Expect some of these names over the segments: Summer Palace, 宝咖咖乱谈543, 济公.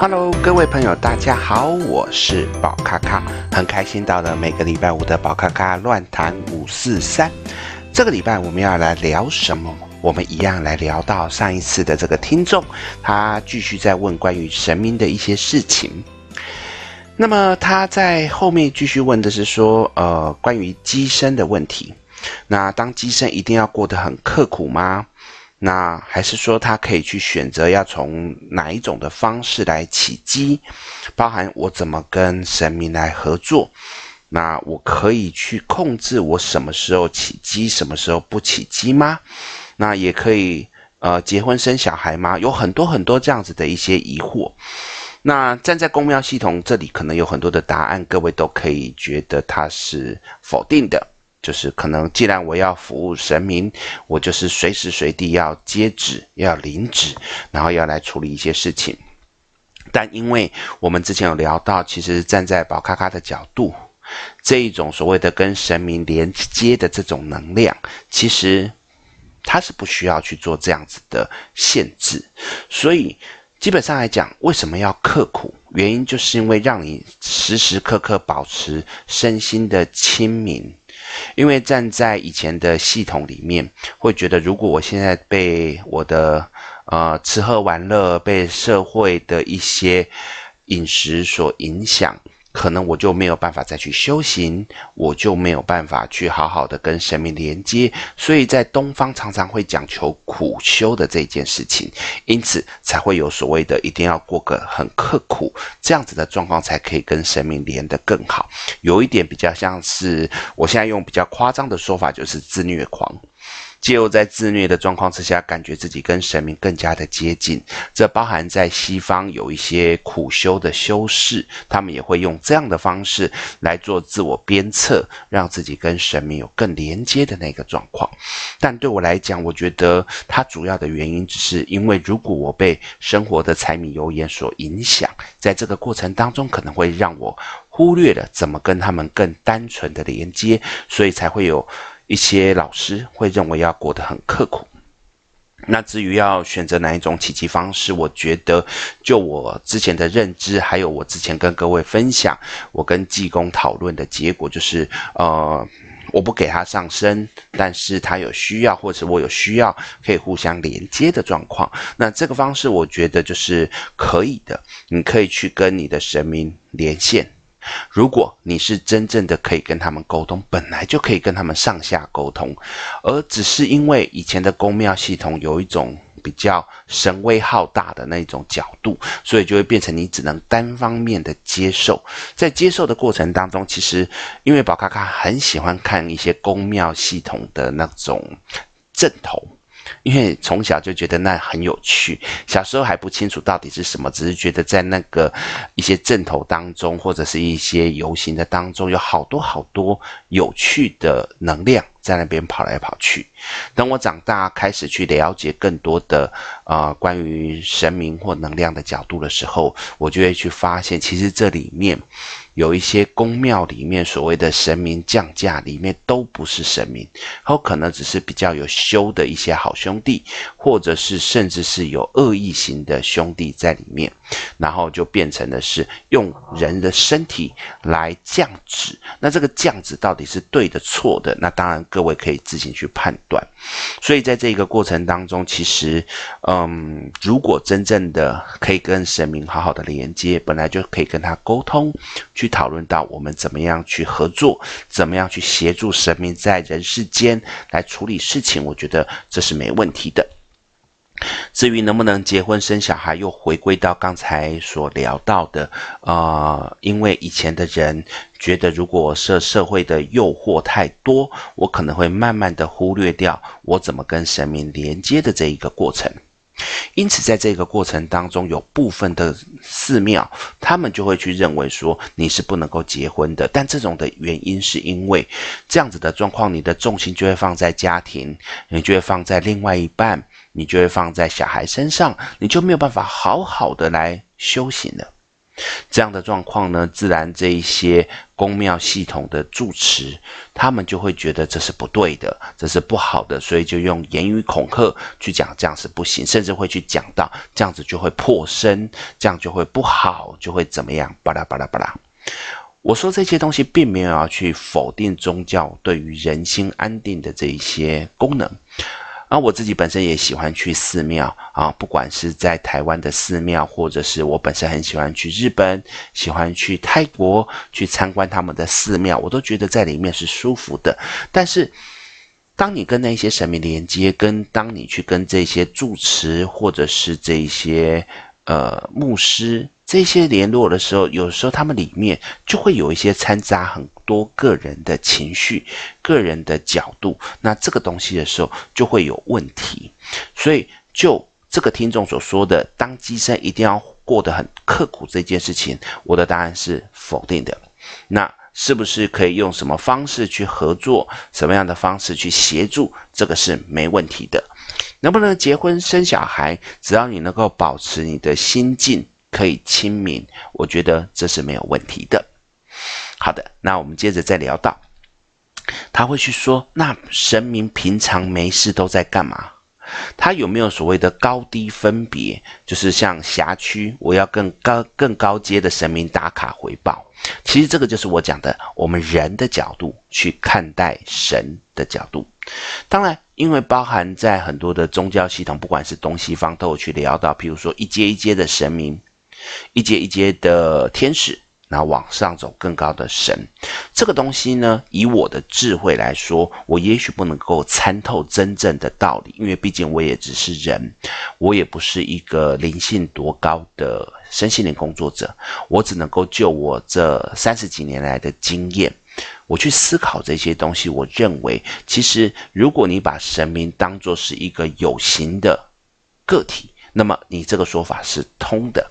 Hello， 各位朋友，大家好，我是宝咖咖，很开心到了每个礼拜五的宝咖咖乱谈543。这个礼拜我们要来聊什么？我们一样来聊到上一次的这个听众，他继续在问关于神明的一些事情。那么他在后面继续问的是说，关于乩身的问题。那当乩身一定要过得很刻苦吗？那还是说他可以去选择要从哪一种的方式来起乩，包含我怎么跟神明来合作，那我可以去控制我什么时候起乩，什么时候不起乩吗？那也可以结婚生小孩吗？有很多很多这样子的一些疑惑。那站在公庙系统这里，可能有很多的答案，各位都可以觉得它是否定的。就是可能既然我要服务神明，我就是随时随地要接旨，要领旨，然后要来处理一些事情。但因为我们之前有聊到，其实站在宝咖咖的角度，这一种所谓的跟神明连接的这种能量，其实它是不需要去做这样子的限制。所以基本上来讲，为什么要刻苦？原因就是因为让你时时刻刻保持身心的清明。因为站在以前的系统里面，会觉得如果我现在被我的吃喝玩乐，被社会的一些饮食所影响，可能我就没有办法再去修行，我就没有办法去好好的跟神明连接，所以在东方常常会讲求苦修的这件事情，因此才会有所谓的一定要过个很刻苦这样子的状况，才可以跟神明连得更好。有一点比较像是，我现在用比较夸张的说法，就是自虐狂。藉由在自虐的状况之下，感觉自己跟神明更加的接近，这包含在西方有一些苦修的修士，他们也会用这样的方式来做自我鞭策，让自己跟神明有更连接的那个状况。但对我来讲，我觉得它主要的原因只是因为，如果我被生活的柴米油盐所影响，在这个过程当中可能会让我忽略了怎么跟他们更单纯的连接，所以才会有一些老师会认为要过得很刻苦。那至于要选择哪一种起乩方式，我觉得就我之前的认知，还有我之前跟各位分享，我跟济公讨论的结果就是，我不给他上身，但是他有需要，或者我有需要，可以互相连接的状况。那这个方式我觉得就是可以的，你可以去跟你的神明连线。如果你是真正的可以跟他们沟通，本来就可以跟他们上下沟通，而只是因为以前的公庙系统有一种比较神威浩大的那种角度，所以就会变成你只能单方面的接受。在接受的过程当中，其实因为宝咖咖很喜欢看一些公庙系统的那种阵头，因为从小就觉得那很有趣，小时候还不清楚到底是什么，只是觉得在那个一些阵头当中，或者是一些游行的当中，有好多好多有趣的能量在那边跑来跑去。等我长大开始去了解更多的关于神明或能量的角度的时候，我就会去发现，其实这里面有一些宫庙里面所谓的神明降驾，里面都不是神明，然后可能只是比较有修的一些好兄弟，或者是甚至是有恶意型的兄弟在里面，然后就变成的是用人的身体来降旨。那这个降旨到底是对的错的，那当然各位可以自行去判断。所以在这个过程当中，其实如果真正的可以跟神明好好的连接，本来就可以跟他沟通，去讨论到我们怎么样去合作，怎么样去协助神明在人世间来处理事情，我觉得这是没问题的。至于能不能结婚生小孩，又回归到刚才所聊到的，因为以前的人觉得，如果社会的诱惑太多，我可能会慢慢的忽略掉我怎么跟神明连接的这一个过程。因此在这个过程当中，有部分的寺庙他们就会去认为说你是不能够结婚的，但这种的原因是因为这样子的状况，你的重心就会放在家庭，你就会放在另外一半，你就会放在小孩身上，你就没有办法好好的来修行了。这样的状况呢，自然这一些宫庙系统的住持，他们就会觉得这是不对的，这是不好的，所以就用言语恐吓去讲这样是不行，甚至会去讲到这样子就会破身，这样就会不好，就会怎么样，巴拉巴拉巴拉。我说这些东西并没有要去否定宗教对于人心安定的这一些功能。啊，我自己本身也喜欢去寺庙啊，不管是在台湾的寺庙，或者是我本身很喜欢去日本，喜欢去泰国去参观他们的寺庙，我都觉得在里面是舒服的。但是，当你跟那些神明连接，跟当你去跟这些住持或者是这些牧师这些联络的时候，有时候他们里面就会有一些掺杂很多个人的情绪、个人的角度，那这个东西的时候就会有问题。所以就这个听众所说的当乩身一定要过得很刻苦这件事情，我的答案是否定的。那是不是可以用什么方式去合作，什么样的方式去协助，这个是没问题的。能不能结婚生小孩，只要你能够保持你的心境可以亲民，我觉得这是没有问题的。好的，那我们接着再聊到，他会去说，那神明平常没事都在干嘛？他有没有所谓的高低分别？就是像辖区，我要更高阶的神明打卡回报。其实这个就是我讲的，我们人的角度去看待神的角度。当然，因为包含在很多的宗教系统，不管是东西方都有去聊到，譬如说一阶一阶的神明，一阶一阶的天使，然后往上走更高的神，这个东西呢，以我的智慧来说，我也许不能够参透真正的道理，因为毕竟我也只是人，我也不是一个灵性多高的身心灵工作者，我只能够就我这30几年来的经验，我去思考这些东西。我认为，其实如果你把神明当作是一个有形的个体，那么你这个说法是通的。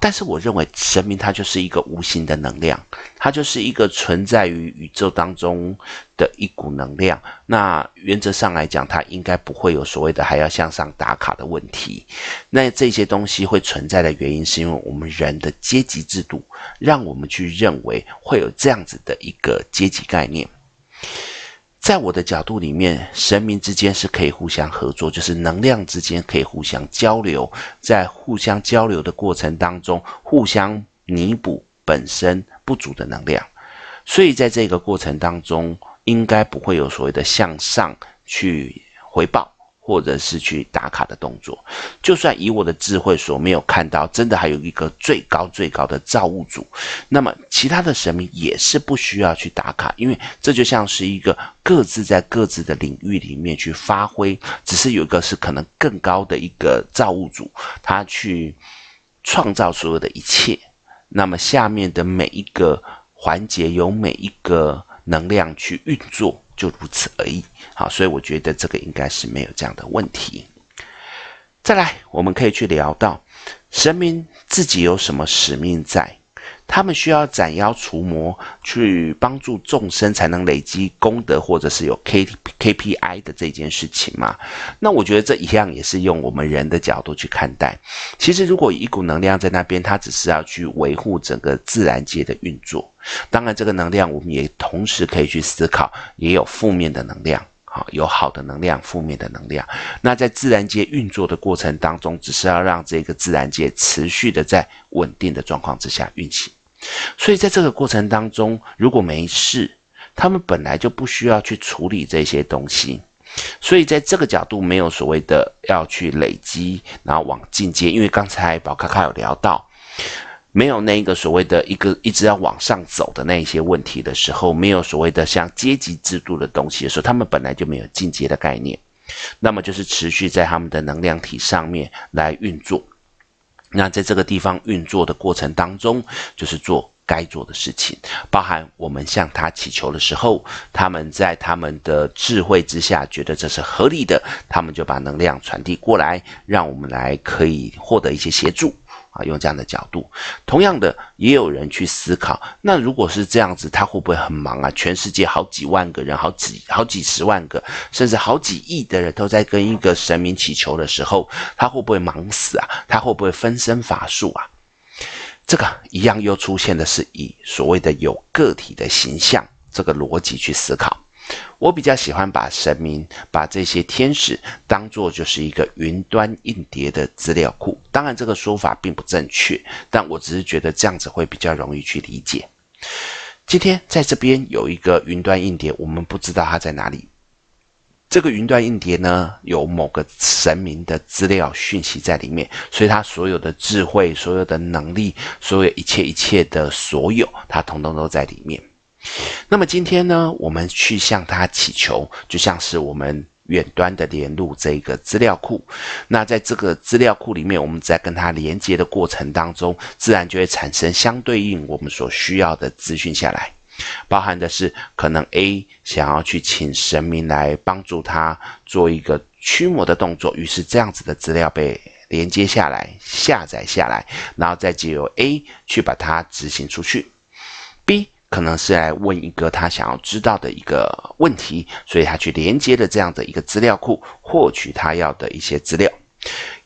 但是我认为神明它就是一个无形的能量，它就是一个存在于宇宙当中的一股能量。那原则上来讲，它应该不会有所谓的还要向上打卡的问题。那这些东西会存在的原因，是因为我们人的阶级制度，让我们去认为会有这样子的一个阶级概念。在我的角度里面，神明之间是可以互相合作，就是能量之间可以互相交流，在互相交流的过程当中，互相弥补本身不足的能量。所以在这个过程当中，应该不会有所谓的向上去回报，或者是去打卡的动作。就算以我的智慧所没有看到，真的还有一个最高的造物主，那么其他的神明也是不需要去打卡，因为这就像是一个各自在各自的领域里面去发挥，只是有一个是可能更高的一个造物主，他去创造所有的一切，那么下面的每一个环节由每一个能量去运作，就如此而已。好，所以我觉得这个应该是没有这样的问题。再来，我们可以去聊到神明自己有什么使命在，他们需要斩妖除魔，去帮助众生才能累积功德，或者是有 KPI 的这件事情嘛。那我觉得这一样也是用我们人的角度去看待。其实如果一股能量在那边，它只是要去维护整个自然界的运作。当然这个能量我们也同时可以去思考，也有负面的能量，有好的能量，负面的能量。那在自然界运作的过程当中，只是要让这个自然界持续的在稳定的状况之下运行。所以在这个过程当中，如果没事，他们本来就不需要去处理这些东西。所以在这个角度，没有所谓的要去累积，然后往进阶。因为刚才宝咖咖有聊到，没有那个所谓的一直要往上走的那一些问题的时候，没有所谓的像阶级制度的东西的时候，他们本来就没有进阶的概念，那么就是持续在他们的能量体上面来运作。那在这个地方运作的过程当中，就是做该做的事情，包含我们向他祈求的时候，他们在他们的智慧之下觉得这是合理的，他们就把能量传递过来，让我们来可以获得一些协助啊，用这样的角度。同样的，也有人去思考，那如果是这样子，他会不会很忙啊？全世界好几万个人，好几十万个，甚至好几亿的人都在跟一个神明祈求的时候，他会不会忙死啊？他会不会分身乏术啊？这个一样又出现的是以所谓的有个体的形象这个逻辑去思考。我比较喜欢把神明、把这些天使当作就是一个云端硬碟的资料库。当然，这个说法并不正确，但我只是觉得这样子会比较容易去理解。今天在这边有一个云端硬碟，我们不知道它在哪里。这个云端硬碟呢，有某个神明的资料讯息在里面，所以它所有的智慧、所有的能力、所有一切的所有，它统统都在里面。那么今天呢，我们去向他祈求，就像是我们远端的连入这个资料库。那在这个资料库里面，我们在跟它连接的过程当中，自然就会产生相对应我们所需要的资讯下来，包含的是可能 A 想要去请神明来帮助他做一个驱魔的动作，于是这样子的资料被连接下来、下载下来，然后再借由 A 去把它执行出去。 B 可能是来问一个他想要知道的一个问题，所以他去连接了这样的一个资料库，获取他要的一些资料。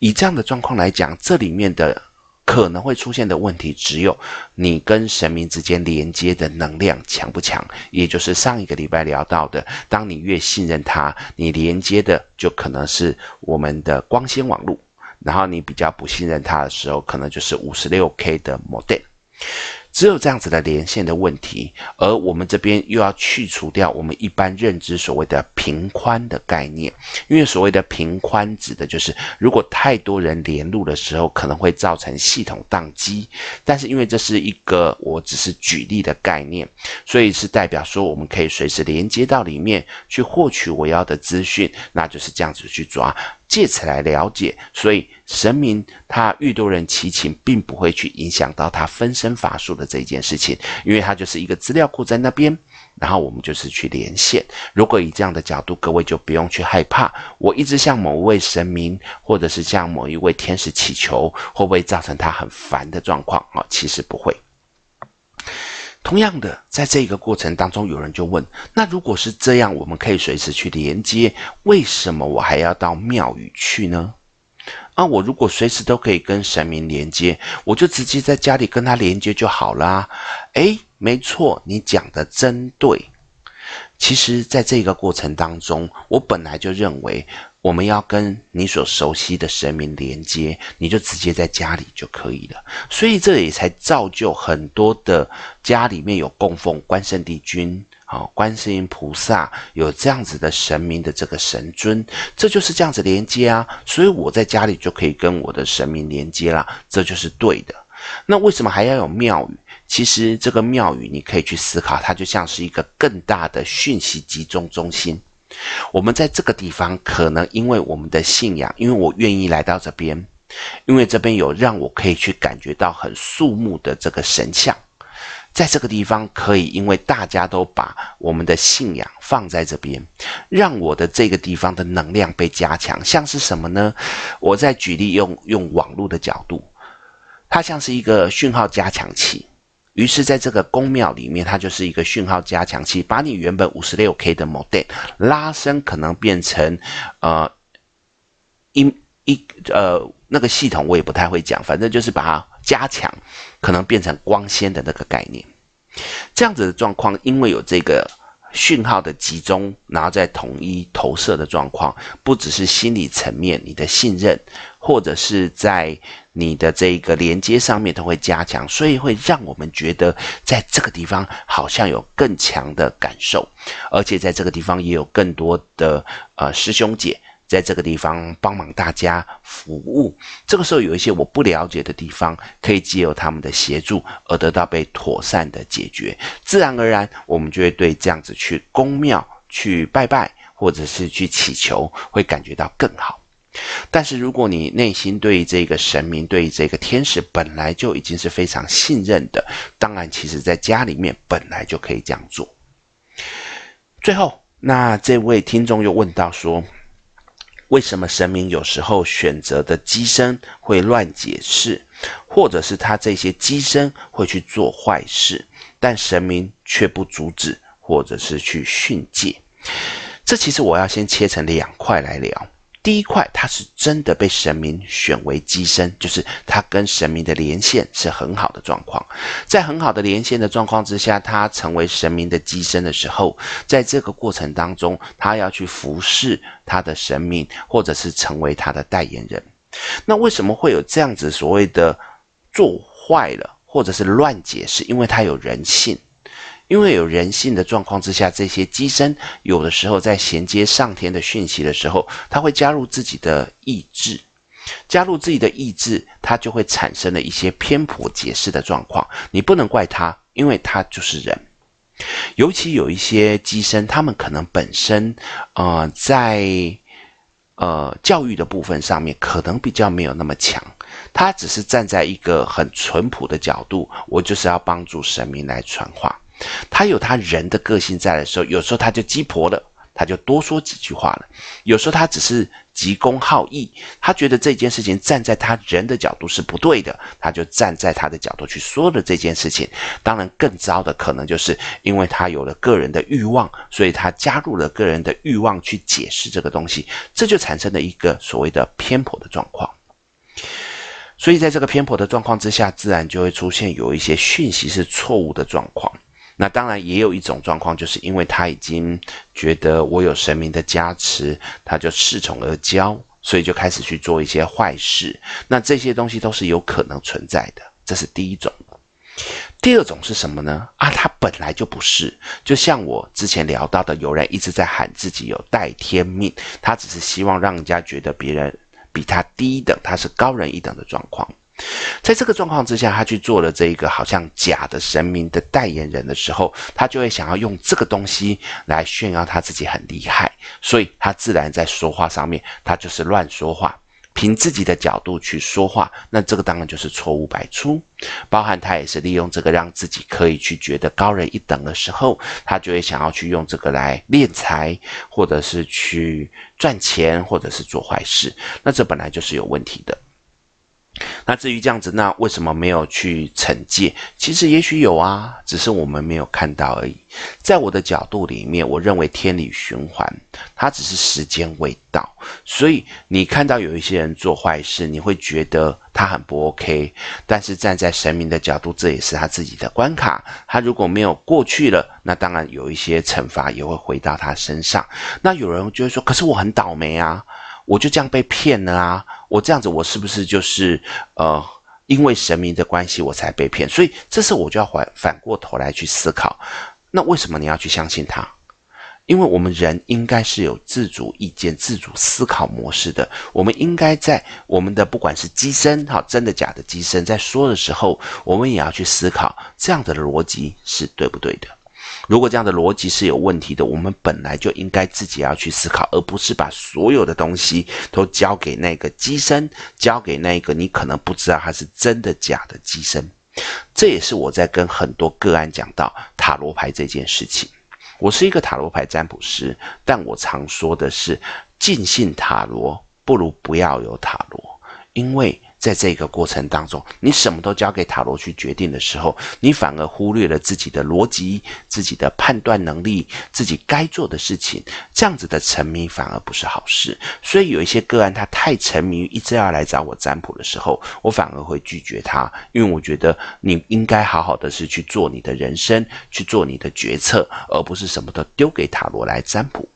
以这样的状况来讲，这里面的可能会出现的问题，只有你跟神明之间连接的能量强不强，也就是上一个礼拜聊到的，当你越信任他，你连接的就可能是我们的光纤网路，然后你比较不信任他的时候，可能就是 56K 的 modem。 只有这样子的连线的问题，而我们这边又要去除掉我们一般认知所谓的频宽的概念，因为所谓的频宽指的就是如果太多人连入的时候，可能会造成系统宕机。但是因为这是一个我只是举例的概念，所以是代表说我们可以随时连接到里面去获取我要的资讯，那就是这样子去抓。 借此来了解，所以神明他越多人祈请，并不会去影响到他分身乏术的这一件事情，因为他就是一个资料库在那边，然后我们就是去连线。如果以这样的角度，各位就不用去害怕，我一直向某一位神明，或者是向某一位天使祈求，会不会造成他很烦的状况啊？其实不会。 同样的，在这个过程当中，有人就问：那如果是这样，我们可以随时去连接，为什么我还要到庙宇去呢？啊，我如果随时都可以跟神明连接，我就直接在家里跟他连接就好啦。诶，没错，你讲的真对。其实，在这个过程当中，我本来就认为，我们要跟你所熟悉的神明连接，你就直接在家里就可以了。所以，这也才造就很多的家里面有供奉关圣帝君、观世音菩萨，有这样子的神明的这个神尊，这就是这样子连接啊。所以，我在家里就可以跟我的神明连接啦，这就是对的。 那为什么还要有庙宇？其实这个庙宇，你可以去思考，它就像是一个更大的讯息集中中心。我们在这个地方，可能因为我们的信仰，因为我愿意来到这边，因为这边有让我可以去感觉到很肃穆的这个神像。 在这个地方可以，因为大家都把我们的信仰放在这边，让我的这个地方的能量被加强。像是什么呢？我再举例用网络的角度，它像是一个讯号加强器。于是，在这个宫庙里面，它就是一个讯号加强器，把你原本 56K 的 modem 拉伸，可能变成那个系统我也不太会讲，反正就是把它加强，可能变成光纤的那个概念。这样子的状况，因为有这个讯号的集中，然后再统一投射的状况，不只是心理层面，你的信任，或者是在你的这个连接上面都会加强，所以会让我们觉得在这个地方好像有更强的感受，而且在这个地方也有更多的师兄姐。 在这个地方帮忙大家服务，这个时候有一些我不了解的地方，可以借由他们的协助而得到被妥善的解决，自然而然我们就会对这样子去宫庙去拜拜，或者是去祈求，会感觉到更好。但是如果你内心对这个神明、对这个天使本来就已经是非常信任的，当然其实在家里面本来就可以这样做。最后，那这位听众又问到说。 为什么神明有时候选择的机身会乱解释，或者是他这些机身会去做坏事，但神明却不阻止，或者是去训诫？这其实我要先切成两块来聊。第一块，他是真的被神明选为乩身，就是他跟神明的连线是很好的状况。在很好的连线的状况之下，他成为神明的乩身的时候，在这个过程当中，他要去服侍他的神明，或者是成为他的代言人。那为什么会有这样子所谓的做坏了或者是乱解释？因为他有人性。因为有人性的状况之下，这些乩身有的时候在衔接上天的讯息的时候，他会加入自己的意志，他就会产生了一些偏颇解释的状况。你不能怪他，因为他就是人。尤其有一些乩身，他们可能本身在教育的部分上面可能比较没有那么强，他只是站在一个很淳朴的角度，我就是要帮助神明来传话。他有他人的个性在的时候，有时候他就鸡婆了，他就多说几句话了；有时候他只是急公好义，他觉得这件事情站在他人的角度是不对的，他就站在他的角度去说了这件事情。当然更糟的可能就是因为他有了个人的欲望，所以他加入了个人的欲望去解释这个东西，这就产生了一个所谓的偏颇的状况。所以在这个偏颇的状况之下，自然就会出现有一些讯息是错误的状况。那当然也有一种状况，就是因为他已经觉得我有神明的加持，他就恃宠而骄，所以就开始去做一些坏事。那这些东西都是有可能存在的，这是第一种。第二种是什么呢？他本来就不是，就像我之前聊到的，有人一直在喊自己有代天命，他只是希望让人家觉得别人比他低一等，他是高人一等的状况。在这个状况之下，他去做了这一个好像假的神明的代言人的时候，他就会想要用这个东西来炫耀他自己很厉害，所以他自然在说话上面，他就是乱说话，凭自己的角度去说话，那这个当然就是错误百出。包含他也是利用这个让自己可以去觉得高人一等的时候，他就会想要去用这个来敛财，或者是去赚钱，或者是做坏事，那这本来就是有问题的。那至于这样子，那为什么没有去惩戒？其实也许有啊，只是我们没有看到而已。在我的角度里面，我认为天理循环，它只是时间未到。所以你看到有一些人做坏事，你会觉得他很不 OK， 但是站在神明的角度，这也是他自己的关卡，他如果没有过去了，那当然有一些惩罚也会回到他身上。那有人就会说，可是我很倒霉啊，我就这样被骗了啊！我这样子，我是不是就是因为神明的关系我才被骗？所以这时我就要反过头来去思考，那为什么你要去相信他？因为我们人应该是有自主意见、自主思考模式的。我们应该在我们的不管是乩身好真的假的乩身在说的时候，我们也要去思考这样的逻辑是对不对的。如果这样的逻辑是有问题的，我们本来就应该自己要去思考，而不是把所有的东西都交给那个乩身，交给那个你可能不知道它是真的假的乩身。这也是我在跟很多个案讲到塔罗牌这件事情。我是一个塔罗牌占卜师，但我常说的是，尽信塔罗不如不要有塔罗，因为在这个过程当中，你什么都交给塔罗去决定的时候，你反而忽略了自己的逻辑、自己的判断能力、自己该做的事情，这样子的沉迷反而不是好事。所以有一些个案他太沉迷于一直要来找我占卜的时候，我反而会拒绝他，因为我觉得你应该好好的是去做你的人生，去做你的决策，而不是什么都丢给塔罗来占卜。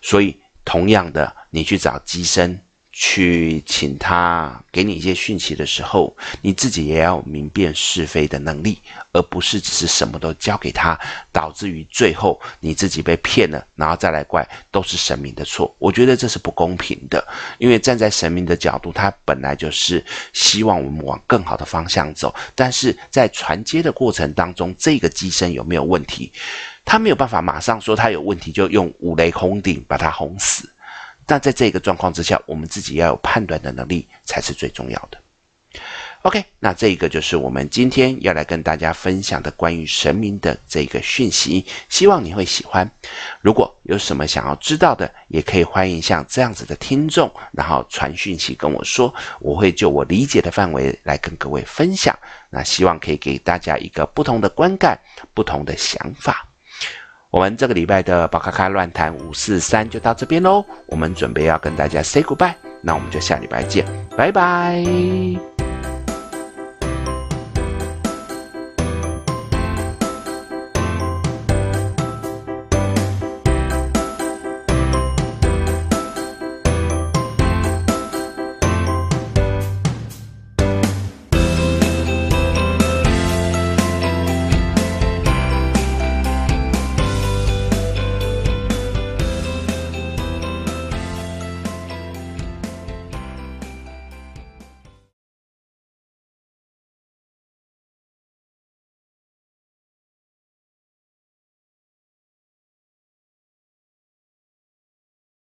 所以同样的，你去找乩身，去请他给你一些讯息的时候，你自己也要明辨是非的能力，而不是只是什么都交给他，导致于最后你自己被骗了，然后再来怪都是神明的错。我觉得这是不公平的，因为站在神明的角度，他本来就是希望我们往更好的方向走，但是在传接的过程当中，这个乩身有没有问题，他没有办法马上说他有问题就用五雷轰顶把他轰死。但在这个状况之下，我们自己要有判断的能力才是最重要的。OK， 那这个就是我们今天要来跟大家分享的关于神明的这个讯息，希望你会喜欢。如果有什么想要知道的，也可以欢迎像这样子的听众，然后传讯息跟我说，我会就我理解的范围来跟各位分享。那希望可以给大家一个不同的观感、不同的想法。我们这个礼拜的宝咖咖乱谈543就到这边喽，我们准备要跟大家 say goodbye， 那我们就下礼拜见，拜拜。